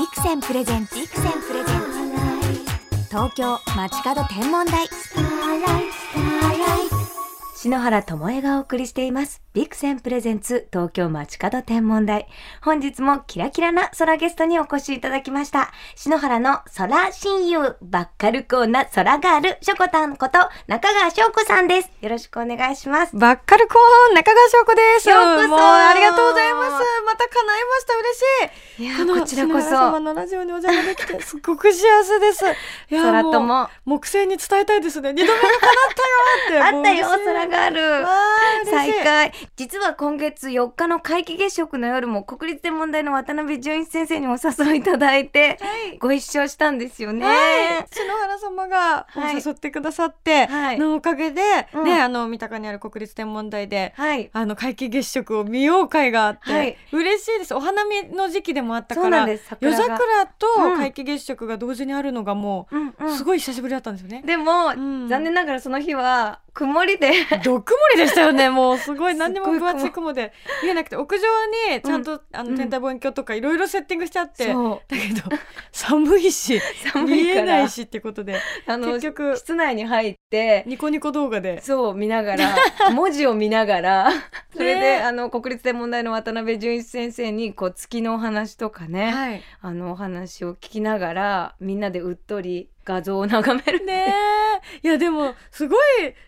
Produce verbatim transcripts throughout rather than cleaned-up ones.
ビクセンプレゼンツ東京街角天文台、篠原ともえがお送りしていますビクセンプレゼンツ東京街角天文台。本日もキラキラな空ゲストにお越しいただきました。篠原の空親友、バッカルコーナ空ガールしょこたんこと中川翔子さんです。よろしくお願いします。バッカルコーン中川翔子です。ようこそ。もうありがとうございます。また叶えました。嬉しい。いやこちらこそ篠原様のラジオにお邪魔できてすっごく幸せです。いや空とも木星に伝えたいですね。二度目が叶ったよってあったよ空ガール再開。実は今月よっかの皆既月食の夜も国立天文台の渡辺淳一先生にお誘いいただいてご一緒したんですよね、はい、篠原様がお誘ってくださってのおかげで、はいはい、ね、うん、あの三鷹にある国立天文台で、はい、あの皆既月食を見よう会があって、はい、嬉しいです。お花見の時期でもあったから夜桜と皆既月食が同時にあるのがもうすごい久しぶりだったんですよね、うんうん、でも、うん、残念ながらその日は曇りでど曇りでしたよね。もうすごい何でも分厚い雲で見えなくて、屋上にちゃんと、うん、あの天体望遠鏡とかいろいろセッティングしちゃって、だけど寒いし寒い見えないしってことであの結局室内に入ってニコニコ動画でそう見ながら文字を見ながらそれであの国立天文台の渡辺淳一先生にこう月のお話とかね、はい、あのお話を聞きながらみんなでうっとり画像を眺めるね。いやでもすごい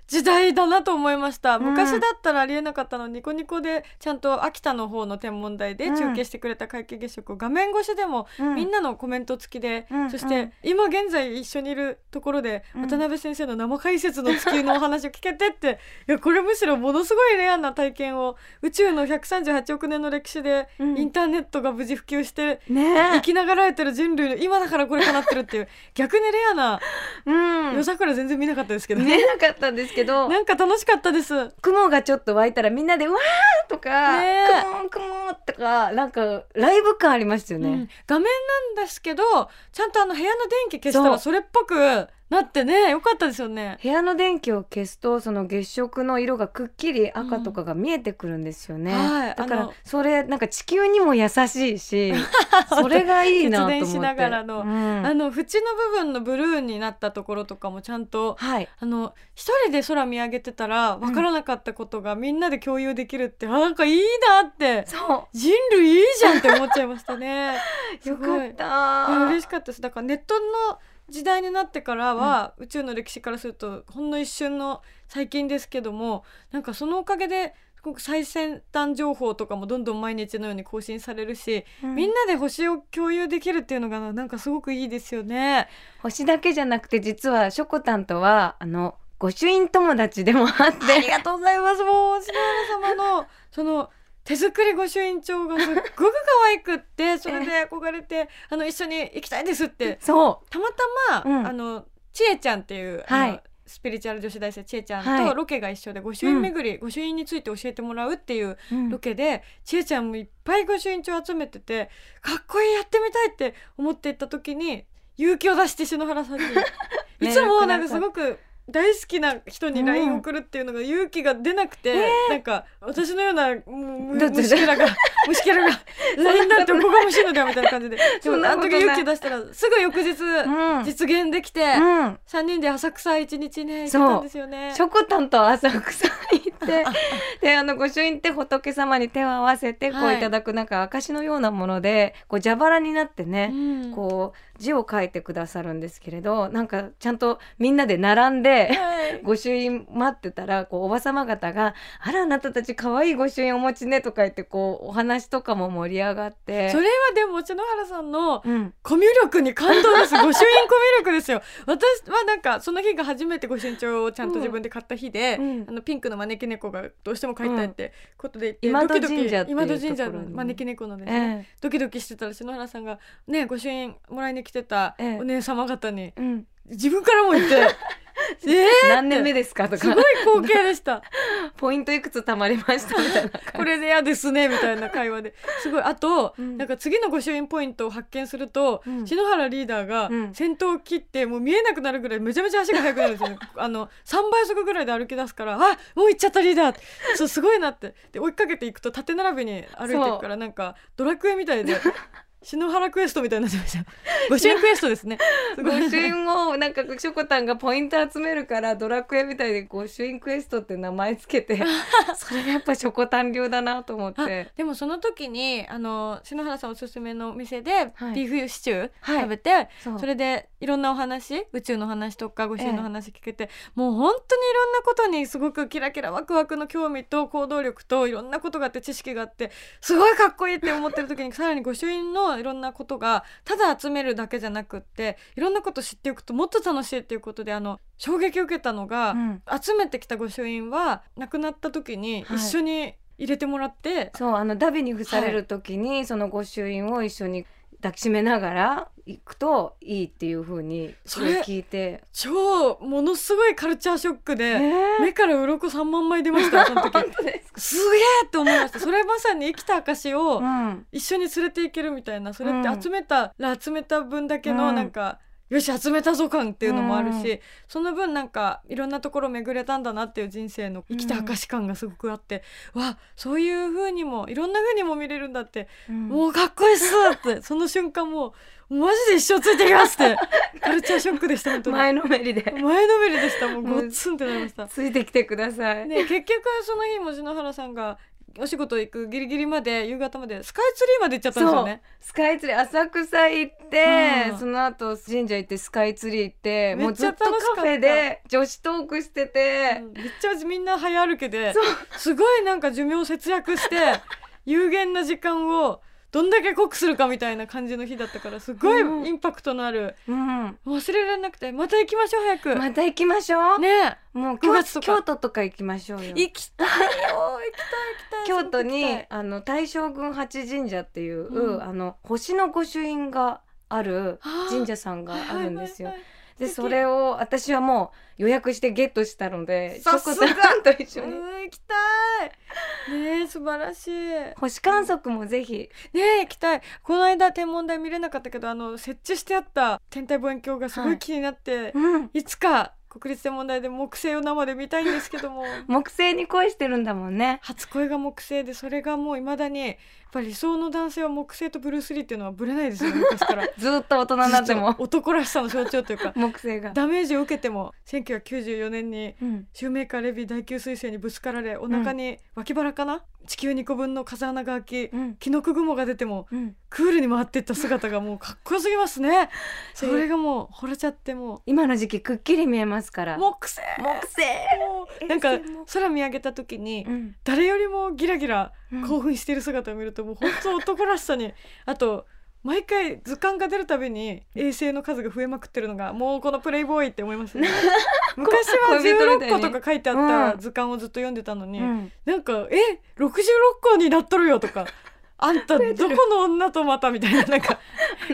時代だなと思いました、うん、昔だったらありえなかったのニコニコでちゃんと秋田の方の天文台で中継してくれた皆既月食を画面越しでも、うん、みんなのコメント付きで、うん、そして今現在一緒にいるところで、うん、渡辺先生の生解説の月のお話を聞けてっていやこれむしろものすごいレアな体験を宇宙のひゃくさんじゅうはちおくねんの歴史でインターネットが無事普及して、うんね、生きながらえてる人類の今だからこれかなってるっていう逆にレアな、うん、夜桜全然見なかったですけどね。見なかったんですけどなんか楽しかったです。雲がちょっと湧いたらみんなでわーとか、ね、雲雲とかなんかライブ感ありましたよね、うん、画面なんですけどちゃんとあの部屋の電気消したらそれっぽくなってね良かったですよね。部屋の電気を消すとその月食の色がくっきり赤とかが見えてくるんですよね、うんはい、だからそれなんか地球にも優しいしそれがいいなと思って節電しながらの、うん、あの縁の部分のブルーになったところとかもちゃんと、はい、あの一人で空見上げてたら分からなかったことがみんなで共有できるって、うん、あなんかいいなってそう人類いいじゃんって思っちゃいましたねよかった嬉しかったです。だからネットの時代になってからは、うん、宇宙の歴史からするとほんの一瞬の最近ですけどもなんかそのおかげですごく最先端情報とかもどんどん毎日のように更新されるし、うん、みんなで星を共有できるっていうのがなんかすごくいいですよね。星だけじゃなくて実はしょこたんとはあの御朱印友達でもあってありがとうございます。もう篠原様のその手作り御朱印帳がすっごく可愛くってそれで憧れてあの一緒に行きたいですってそうたまたま、うん、あのちえちゃんっていう、はい、あのスピリチュアル女子大生ちえちゃんとロケが一緒で御朱印巡り、はいうん、御朱印について教えてもらうっていうロケで、うん、ちえちゃんもいっぱい御朱印帳集めててかっこいいやってみたいって思っていった時に勇気を出して篠原さんにいつもなんかすごく大好きな人に ライン を送るっていうのが勇気が出なくて、うんえー、なんか私のような虫けらが虫けらが ライン なんてここが虫のだみたいな感じででもあの時勇気出したらすぐ翌日実現できて、うん、さんにんで浅草いちにちね行ったんですよね。しょこたんと浅草行ってであの御朱印って仏様に手を合わせてこういただくなんか証のようなものでこう蛇腹になってね、うん、こう字を書いてくださるんですけれどなんかちゃんとみんなで並んではい、御朱印待ってたらこうおばさま方があらあなたたち可愛い御朱印お持ちねとか言ってこうお話とかも盛り上がってそれはでも篠原さんのコミュ力に感動です、うん、御朱印コミュ力ですよ。私はなんかその日が初めて御朱印帳をちゃんと自分で買った日で、うん、あのピンクの招き猫がどうしても買いたいってことで、うん、今戸神社っていうところに今戸神社の招き猫のですね、ええ、ドキドキしてたら篠原さんがね御朱印もらいに来てたお姉様方に、ええうん、自分からも言ってえー、何年目ですかとかすごい光景でしたポイントいくつ貯まりましたみたいなこれで嫌ですねみたいな会話ですごいあと、うん、なんか次の御朱印ポイントを発見すると、うん、篠原リーダーが先頭を切ってもう見えなくなるぐらいめちゃめちゃ足が速くなるんですよねあのさんばいそくぐらいで歩き出すからあもう行っちゃったリーダーそうすごいなってで追いかけていくと縦並びに歩いていくからなんかドラクエみたいで篠原クエストみたいになってました。御朱印クエストですね。御朱印もなんかしょこたんがポイント集めるからドラクエみたいで御朱印クエストって名前つけてそれがやっぱしょこたん流だなと思って。でもその時にあの篠原さんおすすめのお店でビーフシチュー食べて、はいはい、そ, それでいろんなお話、宇宙の話とか御朱印の話聞けて、ええ、もう本当にいろんなことにすごくキラキラワクワクの興味と行動力といろんなことがあって知識があってすごいかっこいいって思ってる時にさらに御朱印のいろんなことがただ集めるだけじゃなくっていろんなこと知っていくともっと楽しいっていうことであの衝撃を受けたのが、うん、集めてきた御朱印は亡くなった時に一緒に入れてもらって、はい、そうあのダビに付される時に、はい、その御朱印を一緒に抱きしめながら行くといいっていう風にそれ聞いて超ものすごいカルチャーショックで、えー、目から鱗さんまんまい出ましたその時すげえと思いました。それまさに生きた証を一緒に連れていけるみたいな、それって集めたら集めた分だけのなんか、うん、よし集めたぞ感っていうのもあるし、うん、その分なんかいろんなところ巡れたんだなっていう人生の生きた証感がすごくあって、うん、わそういう風にもいろんな風にも見れるんだって、うん、もうかっこいいっすってその瞬間もうマジで一生ついてきますってカルチャーショックでした。本当に前のめりで前のめりでした。もうごっつんってなりました。ついてきてください、ね、結局その日も篠原さんがお仕事行くギリギリまで夕方までスカイツリーまで行っちゃったんですよね。スカイツリー浅草行って、うん、その後神社行ってスカイツリー行ってもうずっとカフェで女子トークしてて、うん、めっちゃみんな早歩きですごいなんか寿命節約して有限な時間をどんだけ濃くするかみたいな感じの日だったからすごいインパクトのある、うんうん、忘れられなくてまた行きましょう早くまた行きましょうね。もう京都とか行きましょうよ。行きたいよ行きたい行きたい。京都にあの大正宮八神社っていう、うん、あの星の御朱印がある神社さんがあるんですよ。でそれを私はもう予約してゲットしたのでしょこたんと一緒に行きたいね。素晴らしい。星観測もぜひね行きたい。この間天文台見れなかったけどあの設置してあった天体望遠鏡がすごい気になって、はいうん、いつか国立天文台で木星を生で見たいんですけども木星に恋してるんだもんね。初恋が木星でそれがもういまだにやっぱり理想の男性は木星とブルース・リーっていうのはぶれないですよ昔からずっと大人になっても男らしさの象徴というか木星がダメージを受けてもせんきゅうひゃくきゅうじゅうよねんにシューメーカー・レヴィ第きゅう彗星にぶつかられお腹に脇腹かな、うん地球にこぶんの風穴が開き、うん、キノク雲が出ても、うん、クールに回っていった姿がもうかっこよすぎますねそれがもう惚れちゃってもう今の時期くっきり見えますから木星木星なんか空見上げた時に、うん、誰よりもギラギラ興奮している姿を見るともう本当男らしさに、うん、あと毎回図鑑が出るたびに衛星の数が増えまくってるのがもうこのプレイボーイって思いますね昔はじゅうろっことか書いてあった図鑑をずっと読んでたのに、うん、なんかえろくじゅうろっこになっとるよとかあんたどこの女とまたみたいななんか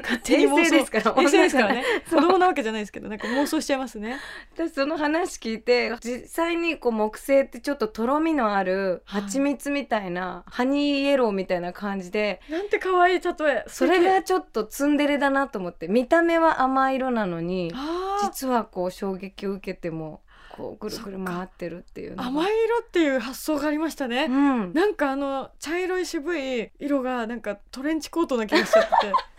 勝手に妄想衛星ですから衛星ですからね子供なわけじゃないですけどなんか妄想しちゃいますね。私その話聞いて実際にこう木星ってちょっととろみのある蜂蜜みたいな、はい、ハニーイエローみたいな感じでなんて可愛い例えそれがちょっとツンデレだなと思って見た目は甘い色なのに実はこう衝撃を受けてもこうぐるぐる回ってるっていうの甘い色っていう発想がありましたね、うん、なんかあの茶色い渋い色がなんかトレンチコートな気がしちゃって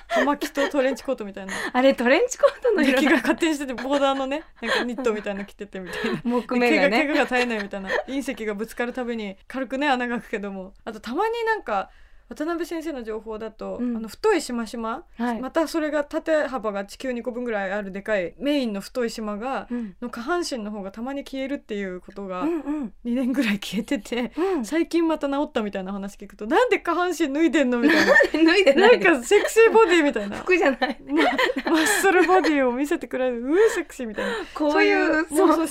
葉巻とトレンチコートみたいなあれトレンチコートの色が勝手にしててボーダーのねなんかニットみたいな着ててみたいな木目がね毛が絶えないみたいな隕石がぶつかるたびに軽くね穴が開くけどもあとたまになんか渡辺先生の情報だと、うん、あの太いしましま、はい、またそれが縦幅が地球にこぶんぐらいあるでかいメインの太いしまが、うん、の下半身の方がたまに消えるっていうことがにねんぐらい消えてて、うん、最近また治ったみたいな話聞くと、うん、なんで下半身脱いでんのみたいな脱いでないなんかセクシーボディみたいな服じゃない、ま、マッスルボディを見せてくれるうーセクシーみたいなこういう想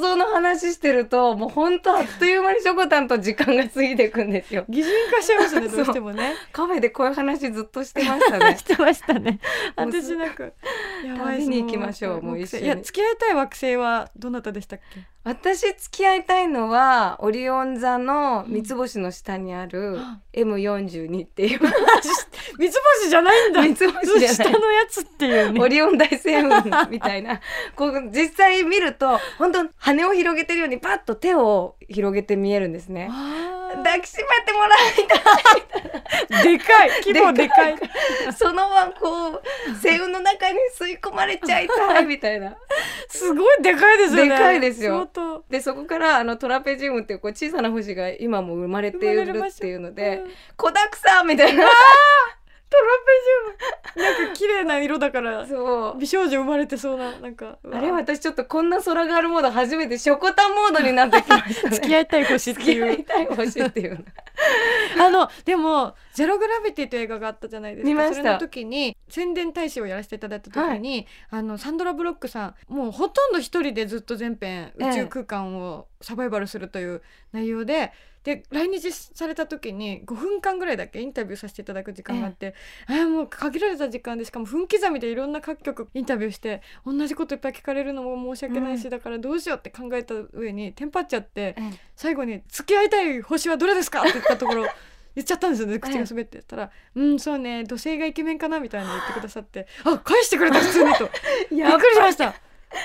像の話してるともうほんとあっという間にしょこたんと時間が過ぎていくんですよしちゃいますねどうしてもねカフェでこういう話ずっとしてましたねしてましたね私なんかやばい旅に行きましょうもう一緒にいや付き合いたい惑星はどなたでしたっけ。私付き合いたいのはオリオン座の三つ星の下にある エムよんじゅうに っていう、うん、三つ星じゃないんだ、三つ星じゃない下のやつっていう、ね、オリオン大星雲みたいなこう実際見ると本当羽を広げてるようにパッと手を広げて見えるんですね。抱きしめてもらいたいでかい、規模でかいそのままこう星雲の中に吸い込まれちゃいたいみたいなすごいでかいですよね。でかいですよ。でそこからあのトラペジウムっていう、 こう小さな星が今も生まれているっていうので、子だくさんみたいなトラペジウムなんか綺麗な色だからそう美少女生まれてそうな、なんかあれ私ちょっとこんな空があるモード初めて、ショコタンモードになってきましたね付き合いたい星っていう、付き合いたい星っていうあのでもゼログラビティという映画があったじゃないですか。見ました。それの時に宣伝大使をやらせていただいた時に、はい、あのサンドラ・ブロックさんもうほとんど一人でずっと全編宇宙空間をサバイバルするという内容で、ええで来日された時にごふんかんぐらいだけインタビューさせていただく時間があって、ええ、あもう限られた時間でしかも分刻みでいろんな各局インタビューして同じこといっぱい聞かれるのも申し訳ないし、うん、だからどうしようって考えた上にテンパっちゃって、ええ、最後に「付き合いたい星はどれですか?」って言ったところ言っちゃったんですよね口が滑ってたら「ええ、うんそうね土星がイケメンかな」みたいに言ってくださって「あ返してくれた普通に」とびっくりしました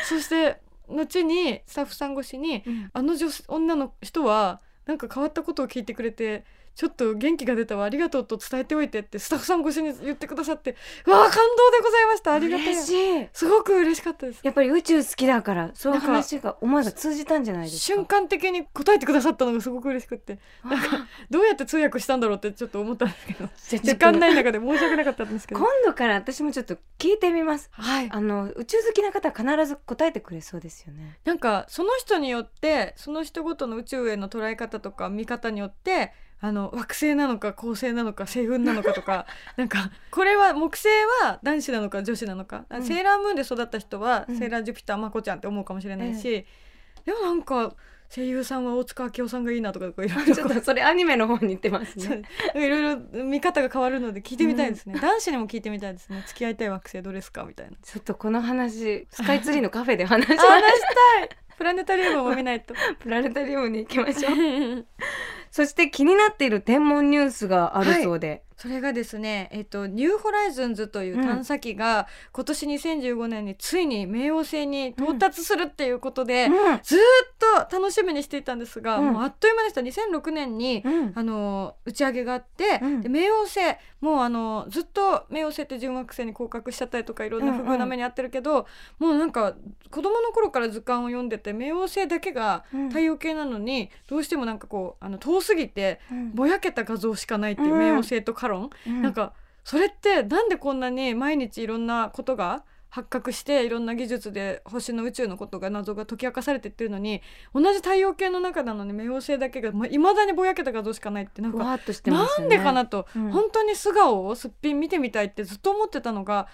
そして後にスタッフさん越しに、うん、あの女女の人はなんか変わったことを聞いてくれてちょっと元気が出たわありがとうと伝えておいてってスタッフさん越しに言ってくださってうわー感動でございました。ありがたい、嬉しい、すごく嬉しかったです。やっぱり宇宙好きだからそういう話が思わず通じたんじゃないですか。瞬間的に答えてくださったのがすごく嬉しくてなんかどうやって通訳したんだろうってちょっと思ったんですけど時間ない中で申し訳なかったんですけど今度から私もちょっと聞いてみます、はい、あの宇宙好きな方は必ず答えてくれそうですよね。なんかその人によってその人ごとの宇宙への捉え方とか見方によってあの惑星なのか恒星なのか星雲なのかとかなんかこれは木星は男子なのか女子なのか、うん、セーラームーンで育った人は、うん、セーラージュピターまこちゃんって思うかもしれないし、ええ、でもなんか声優さんは大塚明夫さんがいいなとかとかいろいろちょっとそれアニメの方に行ってますねいろいろ見方が変わるので聞いてみたいですね、うん、男子にも聞いてみたいですね。付き合いたい惑星どれですかみたいな。ちょっとこの話スカイツリーのカフェで話したいプラネタリウムも見ないとプラネタリウムに行きましょうそして気になっている天文ニュースがあるそうで、はい、それがですね、えっと、ニューホライズンズという探査機が、うん、今年にせんじゅうごねんについに冥王星に到達するっていうことで、うんうん、ずっと楽しみにしていたんですが、うん、もうあっという間でした。にせんろくねんに、うん、あの打ち上げがあって、うん、で冥王星もうあのずっと冥王星って準惑星に降格しちゃったりとかいろんな不遇な目にあってるけど、うんうん、もうなんか子どもの頃から図鑑を読んでて冥王星だけが太陽系なのに、うん、どうしてもなんかこうあの遠すぎてぼやけた画像しかないっていう、うん、冥王星とカロン、うん、なんかそれってなんでこんなに毎日いろんなことが発覚していろんな技術で星の宇宙のことが謎が解き明かされていってるのに同じ太陽系の中なのに冥王星だけがいまだにぼやけた画像しかないってなんかわーっとしてますよね。なんでかなと、うん、本当に素顔をすっぴん見てみたいってずっと思ってたのが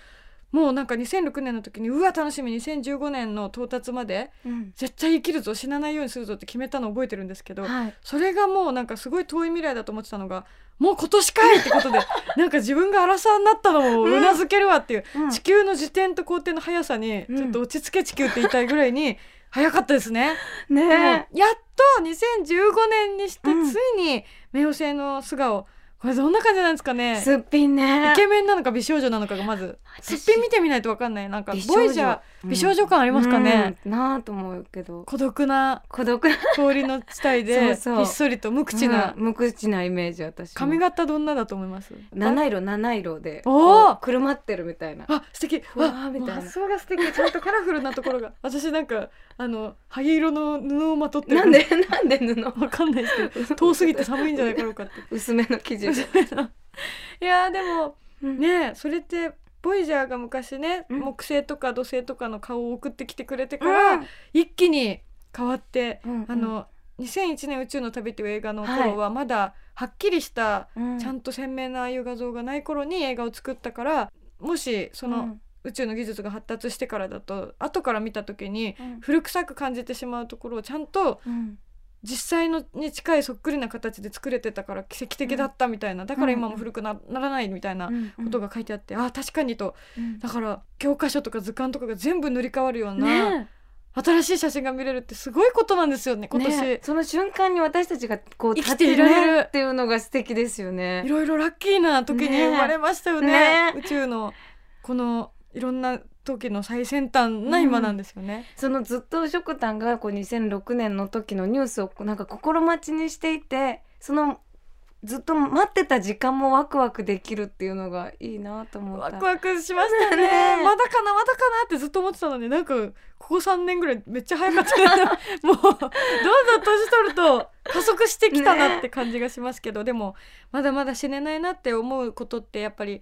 もうなんかにせんろくねんの時にうわ楽しみにせんじゅうごねんの到達まで、うん、絶対生きるぞ死なないようにするぞって決めたのを覚えてるんですけど、はい、それがもうなんかすごい遠い未来だと思ってたのがもう今年かいってことでなんか自分が荒さになったのをうなずけるわっていう、うん、地球の自転と公転の速さにちょっと落ち着け地球って言いたいぐらいに早かったですね。ねえやっとにせんじゅうごねんにしてついに冥王星の素顔これどんな感じなんですかね。すっぴんねイケメンなのか美少女なのかがまずすっぴん見てみないと分かんない。なんかボイジャー美少女感ありますかね、うんうん、なあと思うけど孤独な孤独な通りの地帯でそうそうひっそりと無口な、うん、無口なイメージ。私髪型どんなだと思います？七色七色でおくるまってるみたいな。あ素敵わみたいな発想が素敵。ちゃんとカラフルなところが私なんかあの灰色の布をまとってるなんでなんで布分かんないですけど遠すぎて寒いんじゃないかろうかって薄めの生地いやでも、うん、ねそれってボイジャーが昔ね、うん、木星とか土星とかの顔を送ってきてくれてから、うん、一気に変わって、うんうん、あのにせんいちねん宇宙の旅という映画の頃はまだはっきりした、はい、ちゃんと鮮明なああいう画像がない頃に映画を作ったからもしその、うん宇宙の技術が発達してからだと後から見た時に古臭く感じてしまうところをちゃんと実際のに近いそっくりな形で作れてたから奇跡的だったみたいなだから今も古く な, ならないみたいなことが書いてあってあ確かにとだから教科書とか図鑑とかが全部塗り替わるような新しい写真が見れるってすごいことなんですよね、今年ね。その瞬間に私たちがこう立っていられるっていうのが素敵ですよね。いろいろラッキーな時に生まれましたよ ね, ね, ね宇宙のこのいろんな時の最先端な今なんですよね、うん、そのずっと食探がこうにせんろくねんの時のニュースをなんか心待ちにしていて、そのずっと待ってた時間もワクワクできるっていうのがいいなと思った。ワクワクしましたねまだかなまだかなってずっと思ってたのに、なんかここさんねんぐらいめっちゃ早かったもうどんどん年取ると加速してきたなって感じがしますけど、ね、でもまだまだ死ねないなって思うことって、やっぱり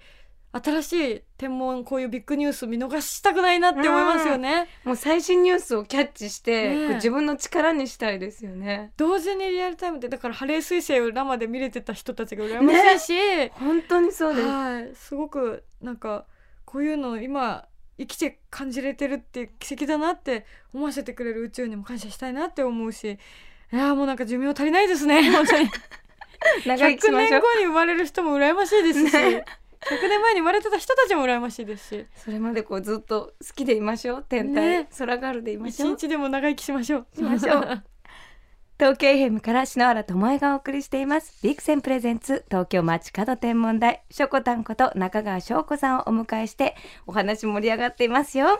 新しい天文、こういうビッグニュース見逃したくないなって思いますよね、うん、もう最新ニュースをキャッチして、ね、自分の力にしたいですよね。同時にリアルタイムでだからハレー彗星を生で見れてた人たちが羨ましいし、ね、本当にそうです。はい、すごくなんかこういうのを今生きて感じれてるって奇跡だなって思わせてくれる宇宙にも感謝したいなって思うし、いやもうなんか寿命足りないですね本当に長生きしましょう。ひゃくねんごに生まれる人も羨ましいですし、ね、ひゃくねんまえに生まれてた人たちも羨ましいですし、それまでこうずっと好きでいましょう、天体、ね、空ガールでいましょう、一日でも長生きしましょうしましょう東京エフエムから篠原ともえがお送りしています。ビクセンプレゼンツ東京街角天文台、しょこたんこと中川翔子さんをお迎えしてお話盛り上がっていますよ。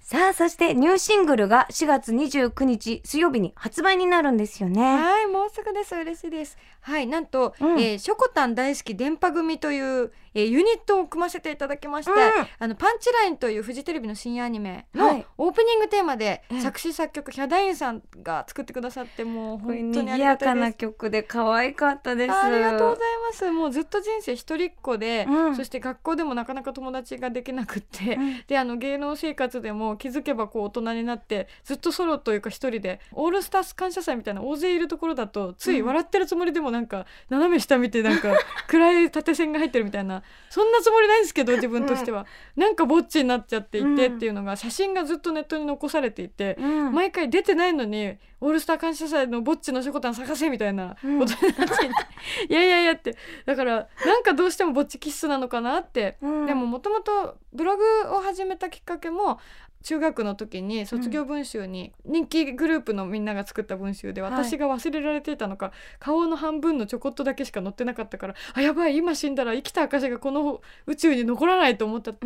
さあ、そしてニューシングルがしがつにじゅうくにち水曜日に発売になるんですよね。はい、もうすぐです。嬉しいです。はい、なんと、うん、えー、しょこたん大好き電波組という、えー、ユニットを組ませていただきまして、うん、あのパンチラインというフジテレビの深夜アニメのオープニングテーマで、はい、作詞作曲ヒャダインさんが作ってくださって、もう本当にありがたいです。賑やかな曲で可愛かったです。 あ, ありがとうございます。もうずっと人生一人っ子で、うん、そして学校でもなかなか友達ができなくって、うん、であの芸能生活でも気づけばこう大人になってずっとソロというか一人で、オールスターズ感謝祭みたいな大勢いるところだとつい笑ってるつもりでもなんか斜め下見てなんか暗い縦線が入ってるみたいなそんなつもりないんですけど自分としては、うん、なんかぼっちになっちゃっていてっていうのが、写真がずっとネットに残されていて、うん、毎回出てないのにオールスター感謝祭のぼっちのしょこたん探せみたいなことになって、うん、いやいやいやって、だからなんかどうしてもぼっち気質なのかなって、うん、でももともとブログを始めたきっかけも中学の時に卒業文集に人気グループのみんなが作った文集で、私が忘れられていたのか、はい、顔の半分のちょこっとだけしか載ってなかったから、あやばい今死んだら生きた証がこの宇宙に残らないと思ったこ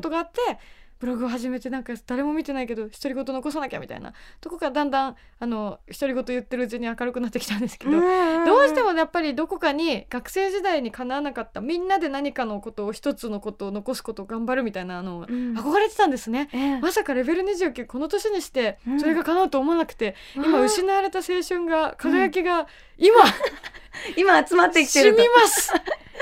とがあって、うん、ブログを始めてなんか誰も見てないけど独り言残さなきゃみたいなとこからだんだんあの独り言言ってるうちに明るくなってきたんですけど、どうしてもやっぱりどこかに学生時代に叶わなかったみんなで何かのことを一つのことを残すことを頑張るみたいなのを憧れてたんですね、うんえー、まさかレベルにじゅうきゅうこの年にしてそれが叶うと思わなくて、うん、今失われた青春が輝きが今、うん、今集まってきてると染みます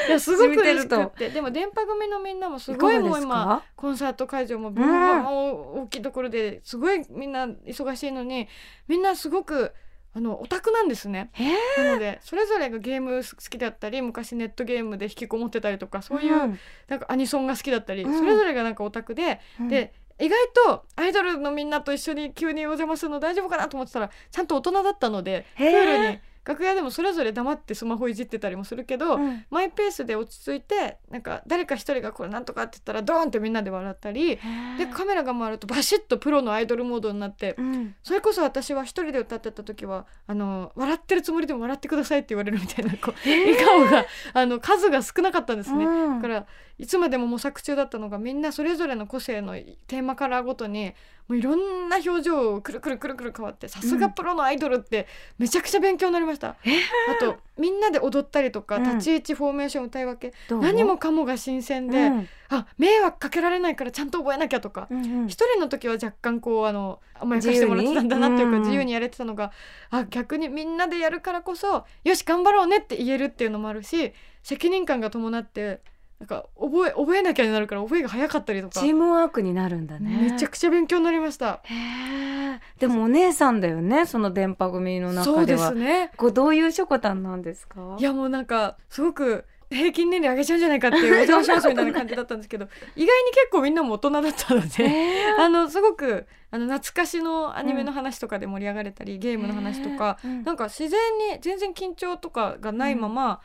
いやすごく嬉しくって、でも電波組のみんなもすごいもう今コンサート会場もブーバーも大きいところですごいみんな忙しいのに、みんなすごくあのオタクなんですね。なのでそれぞれがゲーム好きだったり、昔ネットゲームで引きこもってたりとか、そういうなんかアニソンが好きだったり、それぞれがなんかオタクで、で意外とアイドルのみんなと一緒に急にお邪魔するの大丈夫かなと思ってたらちゃんと大人だったので、クールに楽屋でもそれぞれ黙ってスマホいじってたりもするけど、うん、マイペースで落ち着いて、なんか誰か一人がこれなんとかって言ったらドーンってみんなで笑ったりで、カメラが回るとバシッとプロのアイドルモードになって、うん、それこそ私は一人で歌ってた時はあの笑ってるつもりでも笑ってくださいって言われるみたいなこう笑顔があの数が少なかったんですね、うん、だからいつまでも模索中だったのが、みんなそれぞれの個性のテーマカラーごとにもういろんな表情をくるくるくるくる変わって、さすがプロのアイドルってめちゃくちゃ勉強になりました、うん、あとみんなで踊ったりとか、うん、立ち位置フォーメーション歌い分け何もかもが新鮮で、うん、あ迷惑かけられないからちゃんと覚えなきゃとか、うんうん、一人の時は若干こうあの甘やかしてもらってたんだなっていうか自由に、うん、自由にやれてたのが、あ逆にみんなでやるからこそよし頑張ろうねって言えるっていうのもあるし、責任感が伴ってなんか 覚, え覚えなきゃになるから覚えが早かったりとか、チームワークになるんだね。めちゃくちゃ勉強になりました。へでもお姉さんだよね、その電波組の中では。そうですね。こうどういうしょこたんなんですか？いやもうなんかすごく平均年齢上げちゃうんじゃないかっていうお嬢少女みたいな感じだったんですけど意外に結構みんなも大人だったのであのすごくあの懐かしのアニメの話とかで盛り上がれたり、うん、ゲームの話とか、うん、なんか自然に全然緊張とかがないまま、うん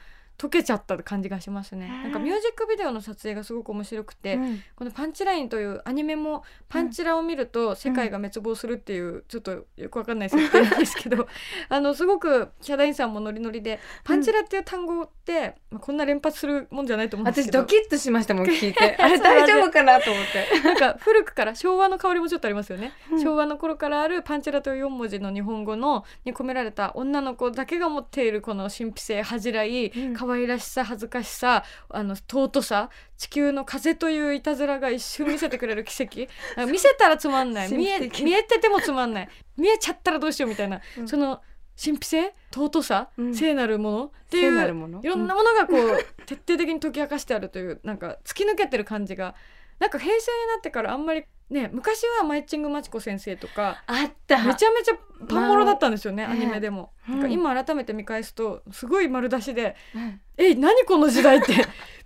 溶けちゃった感じがしますね。なんかミュージックビデオの撮影がすごく面白くて、うん、このパンチラインというアニメもパンチラを見ると世界が滅亡するっていう、うん、ちょっとよくわかんない設定なんですけどあのすごくヒャダインさんもノリノリでパンチラっていう単語って、うん、まあ、こんな連発するもんじゃないと思うんですけど、私ドキッとしましたもん聞いてあれ大丈夫かなと思ってなんか古くから昭和の香りもちょっとありますよね、うん、昭和の頃からあるパンチラというよんもじの日本語のに込められた女の子だけが持っているこの神秘性、恥じらい、可愛らしさ、恥ずかしさ、あの尊さ、地球の風といういたずらが一瞬見せてくれる奇跡見せたらつまんない、見え、見えててもつまんない、見えちゃったらどうしようみたいな、うん、その神秘性、尊さ、うん、聖なるものっていういろんなものがこう、うん、徹底的に解き明かしてあるという、なんか突き抜けてる感じが、なんか平成になってからあんまりね、昔はマイチングマチコ先生とかあった、めちゃめちゃパンモロだったんですよね、アニメでも、えー、なんか今改めて見返すとすごい丸出しで、うん、え、何この時代って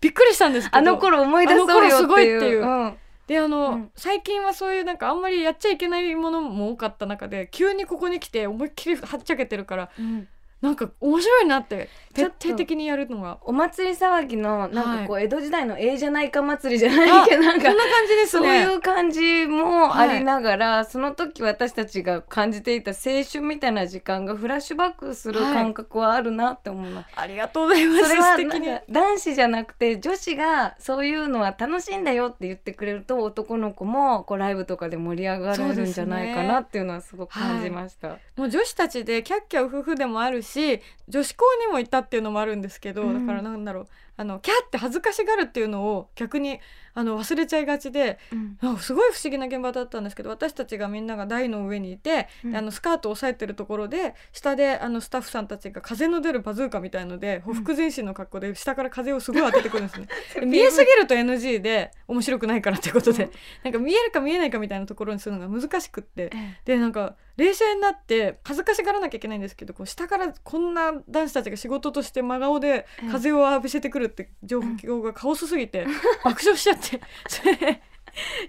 びっくりしたんですけどあの頃思い出そうよっていう、あの頃すごいっていう、うん、であの、うん、最近はそういうなんかあんまりやっちゃいけないものも多かった中で、急にここに来て思いっきりはっちゃけてるから、うん、なんか面白いなって徹底的にやるのが、お祭り騒ぎのなんかこう江戸時代のええじゃないか祭りじゃないけど、なんかそんな感じですね、そういう感じもありながら、はい、その時私たちが感じていた青春みたいな時間がフラッシュバックする感覚はあるなって思います、はい、ありがとうございます。それはなんか男子じゃなくて女子がそういうのは楽しいんだよって言ってくれると、男の子もこうライブとかで盛り上がれるんじゃないかなっていうのはすごく感じました、はい、もう女子たちでキャッキャウフフでもあるし、女子校にも行ったっていうのもあるんですけど、だからなんだろう、うん、あのキャって恥ずかしがるっていうのを逆にあの忘れちゃいがちで、うん、すごい不思議な現場だったんですけど、私たちがみんなが台の上にいて、うん、あのスカートを押さえてるところで下であのスタッフさんたちが風の出るバズーカみたいので、うん、ほふく前進の格好で下から風をすごい当ててくるんですね見えすぎると エヌジー で面白くないからってことで、うん、なんか見えるか見えないかみたいなところにするのが難しくって、でなんか冷静になって恥ずかしがらなきゃいけないんですけど、こう下からこんな男子たちが仕事として真顔で風を浴びせてくるって状況がカオスすぎて爆笑しちゃって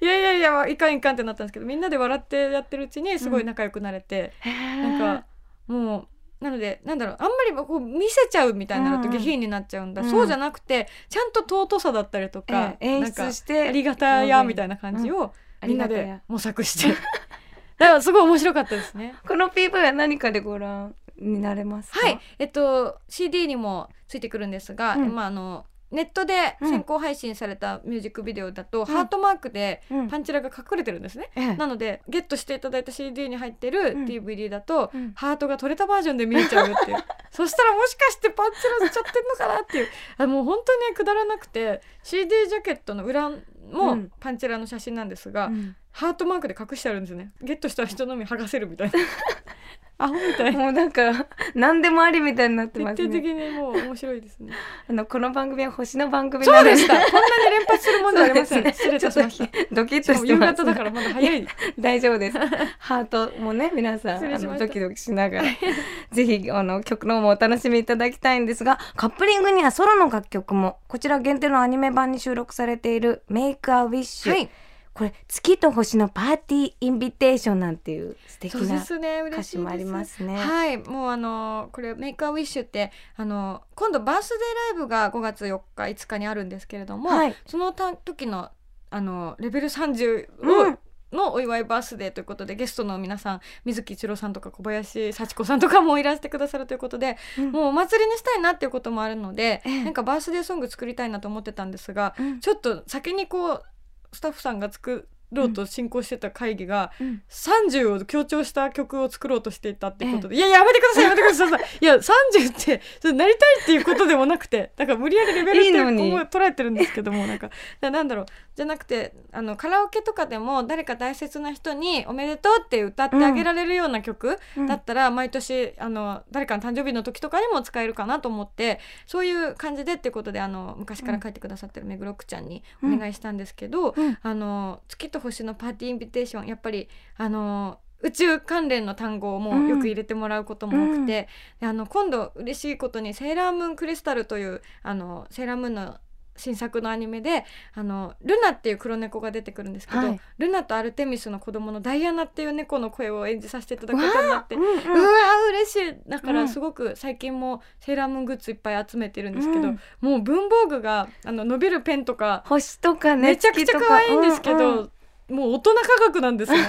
いやいやいや、いかんいかんってなったんですけど、みんなで笑ってやってるうちにすごい仲良くなれて、うん、なんかもうなので、なんだろう、あんまりこう見せちゃうみたいになると下品になっちゃうんだ、うん、そうじゃなくてちゃんと尊さだったりとか、えー、演出してなんかありがたやみたいな感じをみんなで模索して、うん、だからすごい面白かったですねこの ピーブイ は何かでご覧になれますか？はい、えっと シーディー にもついてくるんですが、うん、まああのネットで先行配信されたミュージックビデオだと、うん、ハートマークでパンチラが隠れてるんですね、うん、なのでゲットしていただいた シーディー に入ってる ディーブイディー だと、うん、ハートが取れたバージョンで見えちゃうっていうそしたらもしかしてパンチラしちゃってんのかなっていうあもう本当にくだらなくて、 シーディー ジャケットの裏もパンチラの写真なんですが、うん、ハートマークで隠してあるんですね。ゲットした人のみ剥がせるみたいなアホみたいもうなんか何でもありみたいになってますね。徹底的にもう面白いですねあのこの番組は星の番組なので、そうでしたこんなに連発するもんじゃありません、ね、失礼いたしました。ドキッとしてます。夕方だからまだ早い大丈夫ですハートもね皆さんあのドキドキしながらぜひあの曲の方もお楽しみいただきたいんですが、カップリングにはソロの楽曲も、こちら限定のアニメ版に収録されているメイクアウィッシュ、はい、これ月と星のパーティーインビテーションなんていう素敵な歌詞もありますね。はい、もうあのこれメイクアウィッシュってあの今度バースデーライブがごがつよっかいつかにあるんですけれども、はい、その時のあのレベルさんじゅうを、うんのお祝いバースデーということで、ゲストの皆さん水木一郎さんとか小林幸子さんとかもいらしてくださるということで、うん、もうお祭りにしたいなっていうこともあるので、ええ、なんかバースデーソング作りたいなと思ってたんですが、うん、ちょっと先にこうスタッフさんが作ろうと進行してた会議が、うん、さんじゅうを強調した曲を作ろうとしていたっていうことで、ええ、いやいややめてくださいやめてくださいいやさんじゅうってそれなりたいっていうことでもなくて、なんか無理やりレベルってここ捉えてるんですけども、なんかなんだろうじゃなくて、あのカラオケとかでも誰か大切な人におめでとうって歌ってあげられるような曲だったら、毎年あの誰かの誕生日の時とかにも使えるかなと思って、そういう感じでってことで、あの昔から書いてくださってるめぐろくちゃんにお願いしたんですけど、あの月と星のパーティーインビテーション、やっぱりあの宇宙関連の単語もよく入れてもらうことも多くて、うん、あの今度嬉しいことにセーラームーンクリスタルというあのセーラームーンの新作のアニメであのルナっていう黒猫が出てくるんですけど、はい、ルナとアルテミスの子供のダイアナっていう猫の声を演じさせていただくことになって、うわ、うんうん、うわ嬉しい。だからすごく最近もセーラームーングッズいっぱい集めてるんですけど、うん、もう文房具があの伸びるペンとか星とかねめちゃくちゃ可愛いんですけど、うんうんもう大人科学なんですねしっ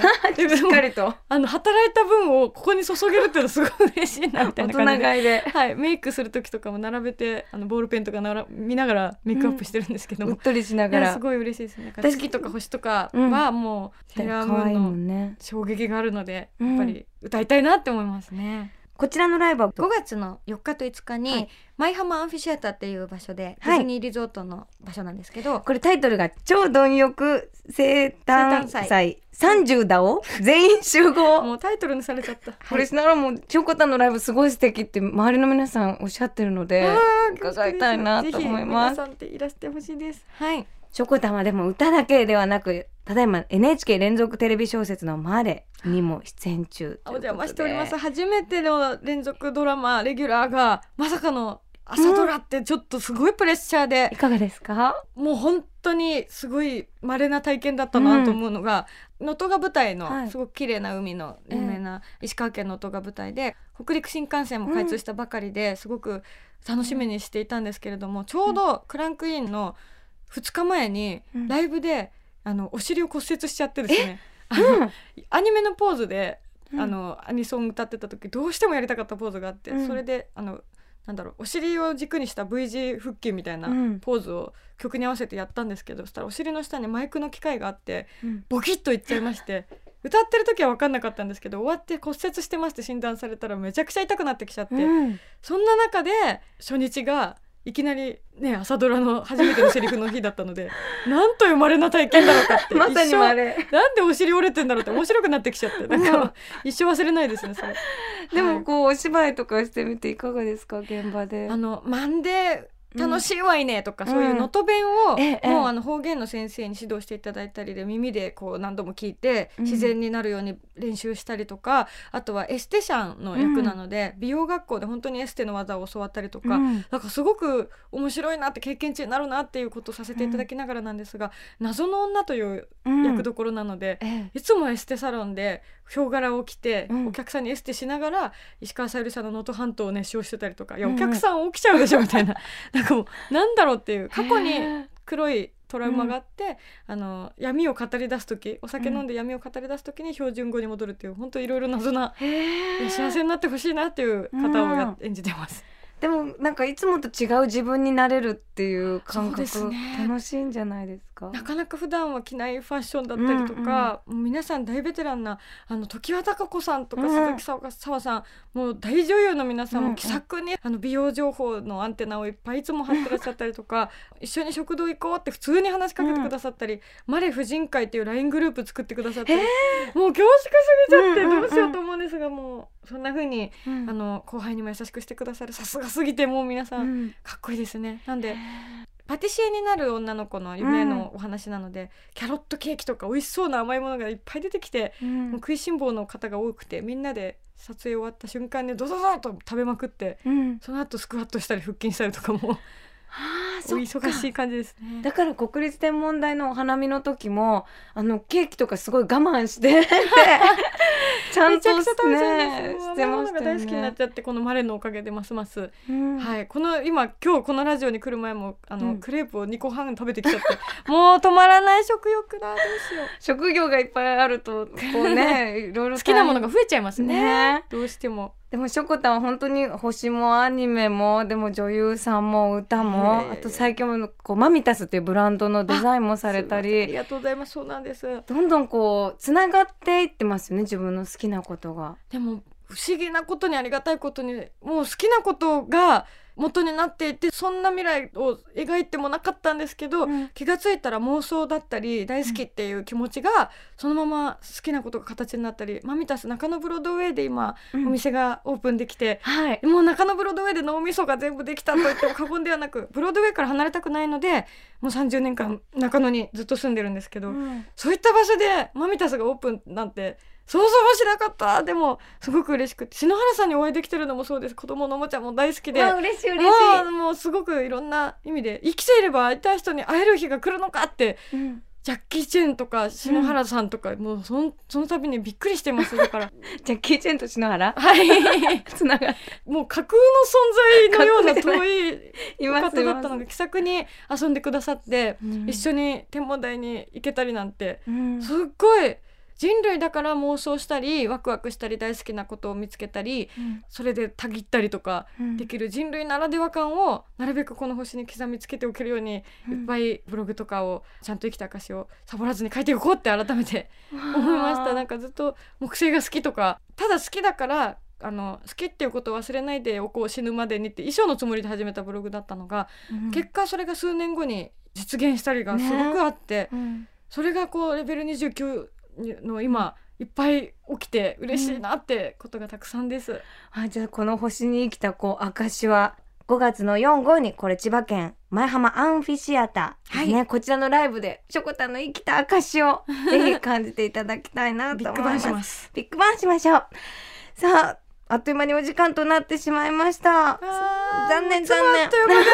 かりとあの働いた分をここに注げるっていうのはすごい嬉しいなみたいな感じで大人買いで、はい、メイクする時とかも並べてあのボールペンとかなら見ながらメイクアップしてるんですけども、うん、うっとりしながらすごい嬉しいですね。月とか星とかはもうセーラームーンの衝撃があるので、うん、やっぱり歌いたいなって思いますね、うん、こちらのライブはごがつのよっかといつかに、はい、舞浜アンフィシアターっていう場所で、はい、ディズニーリゾートの場所なんですけど、これタイトルが超貪欲生誕祭さんじゅうだお全員集合もうタイトルにされちゃった、はい、これしながらもしょうこたんのライブすごい素敵って周りの皆さんおっしゃってるので伺いたいなと思います。ぜひ皆さんっていらしてほしいです、はい、しょうこたんはでも歌だけではなくただいま エヌエイチケー 連続テレビ小説のマーレにも出演中ということでお邪魔しております。初めての連続ドラマレギュラーがまさかの朝ドラってちょっとすごいプレッシャーで、うん、いかがですか？もう本当にすごい稀な体験だったなと思うのが、うん、能登が舞台のすごく綺麗な海の有名な石川県の能登が舞台で、うん、北陸新幹線も開通したばかりですごく楽しみにしていたんですけれども、うん、ちょうどクランクインのふつかまえにライブであのお尻を骨折しちゃってですね、うん、アニメのポーズであのアニソン歌ってた時どうしてもやりたかったポーズがあって、うん、それであのなんだろうお尻を軸にした V 字腹筋みたいなポーズを曲に合わせてやったんですけど、うん、そしたらお尻の下にマイクの機械があって、うん、ボキッといっちゃいまして歌ってる時は分かんなかったんですけど終わって骨折してますって診断されたらめちゃくちゃ痛くなってきちゃって、うん、そんな中で初日がいきなり、ね、朝ドラの初めてのセリフの日だったのでなんという稀な体験だろうかってまさに稀なんでお尻折れてんだろうって面白くなってきちゃってなんか一生忘れないですねそれ。でもこう、はい、お芝居とかしてみていかがですか？現場であのマンデー楽しいわいねとか、うん、そういう能登弁を、うん、もうあの方言の先生に指導していただいたりで耳でこう何度も聞いて自然になるように練習したりとか、うん、あとはエステシャンの役なので、うん、美容学校で本当にエステの技を教わったりとか、うん、なんかすごく面白いなって経験値になるなっていうことをさせていただきながらなんですが、うん、謎の女という役どころなので、うん、いつもエステサロンでヒョウ柄を着て、うん、お客さんにエステしながら石川さゆりさんの能登半島を熱唱してたりとか、いやお客さん起きちゃうでしょみたいな、うん、なんかもうなんだろうっていう過去に黒いトラウマがあって、うん、あの闇を語り出す時お酒飲んで闇を語り出す時に標準語に戻るっていう本当いろいろ謎な幸せになってほしいなっていう方をや、うん、演じてます。でもなんかいつもと違う自分になれるっていう感覚そうですね、楽しいんじゃないですか？なかなか普段は着ないファッションだったりとか、うんうん、皆さん大ベテランなあの常盤貴子さんとか鈴木紗和さん、うん、もう大女優の皆さんも気さくに、うんうん、あの美容情報のアンテナをいっぱいいつも張ってらっしゃったりとか一緒に食堂行こうって普通に話しかけてくださったり、うん、マレ婦人会っていう ライン グループ作ってくださったり、もう恐縮すぎちゃってどうしようと思うんですが、もうそんな風に、うん、あの後輩にも優しくしてくださるさすがすぎてもう皆さん、うん、かっこいいですね。なんでパティシエになる女の子の夢のお話なので、うん、キャロットケーキとか美味しそうな甘いものがいっぱい出てきて、うん、もう食いしん坊の方が多くてみんなで撮影終わった瞬間にドドドッと食べまくって、うん、その後スクワットしたり腹筋したりとかもあお忙しい感じですね。だから国立天文台のお花見の時もあのケーキとかすごい我慢してちゃんと、ね、めちゃくちゃ食べちゃうんですよ。甘いものが大好きになっちゃってこのマレのおかげでますます、うんはい、この今今日このラジオに来る前もあの、うん、クレープをにこはん食べてきちゃってもう止まらない食欲だ。どうしよう職業がいっぱいあるとこう、ね、いろいろ好きなものが増えちゃいます ね, ねどうしても。でもしょこたんは本当に星もアニメもでも女優さんも歌もあと最近もこうマミタスっていうブランドのデザインもされたり あ, ありがとうございます。そうなんです。どんどんこうつながっていってますよね自分の好きなことが。でも不思議なことにありがたいことにもう好きなことが元になっていてそんな未来を描いてもなかったんですけど、うん、気がついたら妄想だったり大好きっていう気持ちがそのまま好きなことが形になったり、うん、マミタス中野ブロードウェイで今、うん、お店がオープンできて、はい、もう中野ブロードウェイで脳みそが全部できたと言っても過言ではなくブロードウェイから離れたくないのでもうさんじゅうねんかん中野にずっと住んでるんですけど、うん、そういった場所でマミタスがオープンなんて想像もしなかった。でもすごく嬉しくて、篠原さんにお会いできてるのもそうです、子供のおもちゃも大好きで、嬉しい嬉しい、もう、もうすごくいろんな意味で生きていれば会いたい人に会える日が来るのかって、うん、ジャッキー・チェンとか篠原さんとか、うん、もうその、その度にびっくりしてます。だからジャッキー・チェンと篠原、はいつながもう架空の存在のような遠い方だったので、気さくに遊んでくださって、うん、一緒に天文台に行けたりなんて、うん、すっごい人類だから妄想したりワクワクしたり大好きなことを見つけたり、うん、それでたぎったりとかできる人類ならでは感をなるべくこの星に刻みつけておけるように、うん、いっぱいブログとかをちゃんと生きた証をサボらずに書いていこうって改めて思いました。なんかずっと木星が好きとか、ただ好きだからあの好きっていうことを忘れないでおこう死ぬまでにって衣装のつもりで始めたブログだったのが、うん、結果それが数年後に実現したりがすごくあって、ね、うん、それがこうレベルにじゅうきゅうの今いっぱい起きて嬉しいなってことがたくさんです、うん、あ、じゃあこの星に生きたこう証はごがつのよんごにこれ千葉県前浜アンフィシアターですね、はい、こちらのライブでしょこたんの生きた証をぜひ感じていただきたいなと思います。ビッグバンします、ビッグバンしましょう。さあ、あっという間にお時間となってしまいました。残念残念、あっという間で本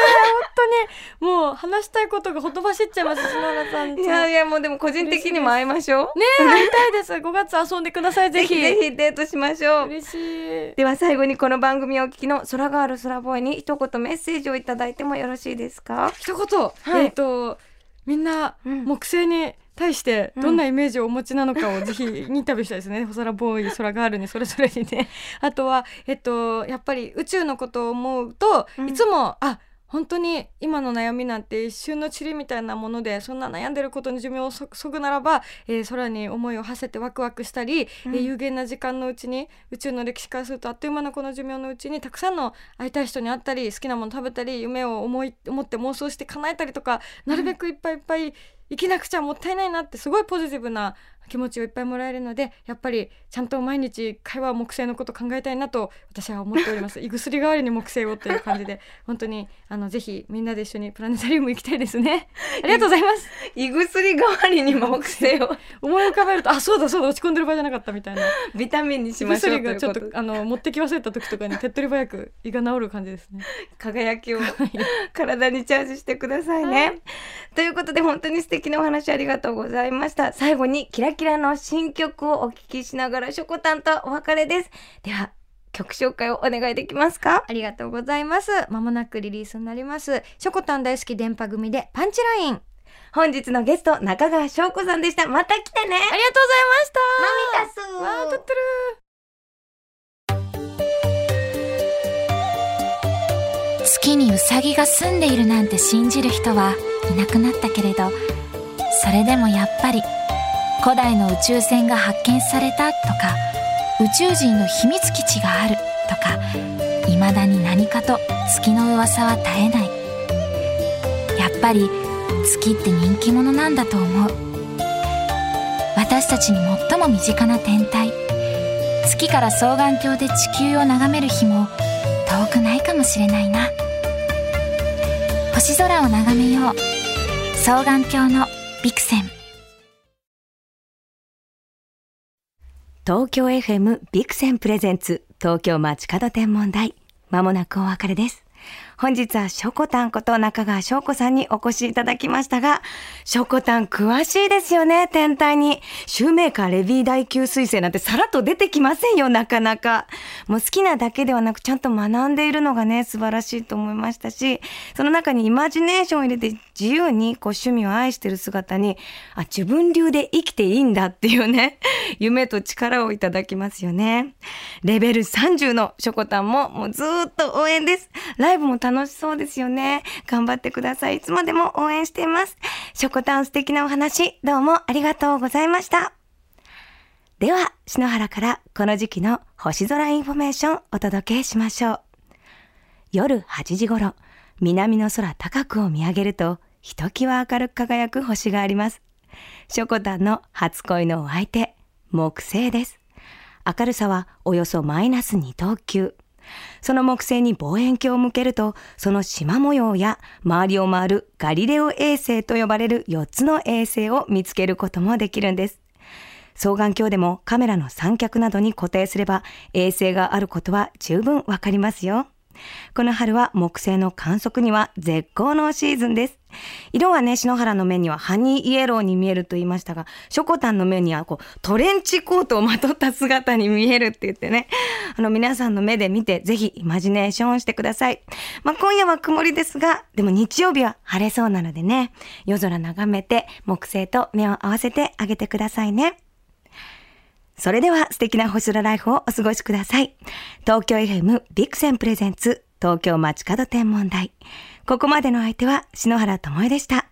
当にもう話したいことがほとばしっちゃいます。篠原さん、いやいや、もうでも個人的にも会いましょうね、会いたいです。ごがつ遊んでください、ぜひぜひデートしましょう。嬉しい。では最後にこの番組をお聞きの空がある空ボーイに一言メッセージをいただいてもよろしいですか。一言、はい、えっとみんな、うん、木星に対してどんなイメージをお持ちなのかをぜひインタビューしたいですね、うん、空ボーイ、空ガールにそれぞれにね。あとは、えっと、やっぱり宇宙のことを思うと、うん、いつもあ本当に今の悩みなんて一瞬の塵みたいなもので、そんな悩んでることに寿命をそぐならば、えー、空に思いを馳せてワクワクしたり、うん、えー、有限な時間のうちに、宇宙の歴史からするとあっという間のこの寿命のうちにたくさんの会いたい人に会ったり、好きなもの食べたり、夢を思い思って妄想して叶えたりとか、なるべくいっぱいいっぱい、うん、生きなくちゃもったいないなって、すごいポジティブな気持ちをいっぱいもらえるので、やっぱりちゃんと毎日会話木星のこと考えたいなと私は思っております胃薬代わりに木星をという感じで本当にあのぜひみんなで一緒にプラネタリウム行きたいですね。ありがとうございます。胃薬代わりに木星を思い浮かべると、あ、そうだそうだ、落ち込んでる場合じゃなかったみたいなビタミンにしましょうということ。胃薬がちょっとあの持ってき忘れた時とかに手っ取り早く胃が治る感じですね。輝きを体にチャージしてくださいね、はい、ということで本当に素敵なお話ありがとうございました。最後にキラキラの新曲をお聴きしながらしょこたんとお別れです。では曲紹介をお願いできますか。ありがとうございます。まもなくリリースになりますしょこたん大好き電波組でパンチライン。本日のゲスト中川翔子さんでした。また来てね。ありがとうございました。マミタスわーとってる。月にウサギが住んでいるなんて信じる人はいなくなったけれど、それでもやっぱり古代の宇宙船が発見されたとか、宇宙人の秘密基地があるとか、いまだに何かと月の噂は絶えない。やっぱり月って人気者なんだと思う。私たちに最も身近な天体、月から双眼鏡で地球を眺める日も遠くないかもしれないな。星空を眺めよう、双眼鏡のビクセン。東京 エフエム ビクセンプレゼンツ東京街角天文台、まもなくお別れです。本日はしょこたんこと中川翔子さんにお越しいただきましたが、しょこたん詳しいですよね、天体に。シューメーカーレビー第九彗星なんてさらっと出てきませんよ、なかなか。もう好きなだけではなくちゃんと学んでいるのがね、素晴らしいと思いましたし、その中にイマジネーションを入れて自由にこう趣味を愛している姿に、あ、自分流で生きていいんだっていうね夢と力をいただきますよね。レベルさんじゅうのしょこたんももうずっと応援です。ライブも楽しそうですよね。頑張ってください。いつまでも応援しています。しょこたん素敵なお話、どうもありがとうございました。では、篠原からこの時期の星空インフォメーションお届けしましょう。夜はちじ頃、南の空高くを見上げると、ひときわ明るく輝く星があります。しょこたんの初恋のお相手、木星です。明るさはおよそマイナスに等級。その木星に望遠鏡を向けると、その縞模様や周りを回るガリレオ衛星と呼ばれるよっつの衛星を見つけることもできるんです。双眼鏡でもカメラの三脚などに固定すれば衛星があることは十分わかりますよ。この春は木星の観測には絶好のシーズンです。色はね、篠原の目にはハニーイエローに見えると言いましたが、しょこたんの目にはこうトレンチコートをまとった姿に見えるって言ってね、あの皆さんの目で見てぜひイマジネーションしてください。まあ、今夜は曇りですが、でも日曜日は晴れそうなのでね、夜空眺めて木星と目を合わせてあげてくださいね。それでは素敵な星空ライフをお過ごしください。東京 エフエム ビクセンプレゼンツ東京街角天文台。ここまでの相手は篠原ともえでした。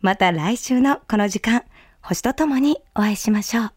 また来週のこの時間、星とともにお会いしましょう。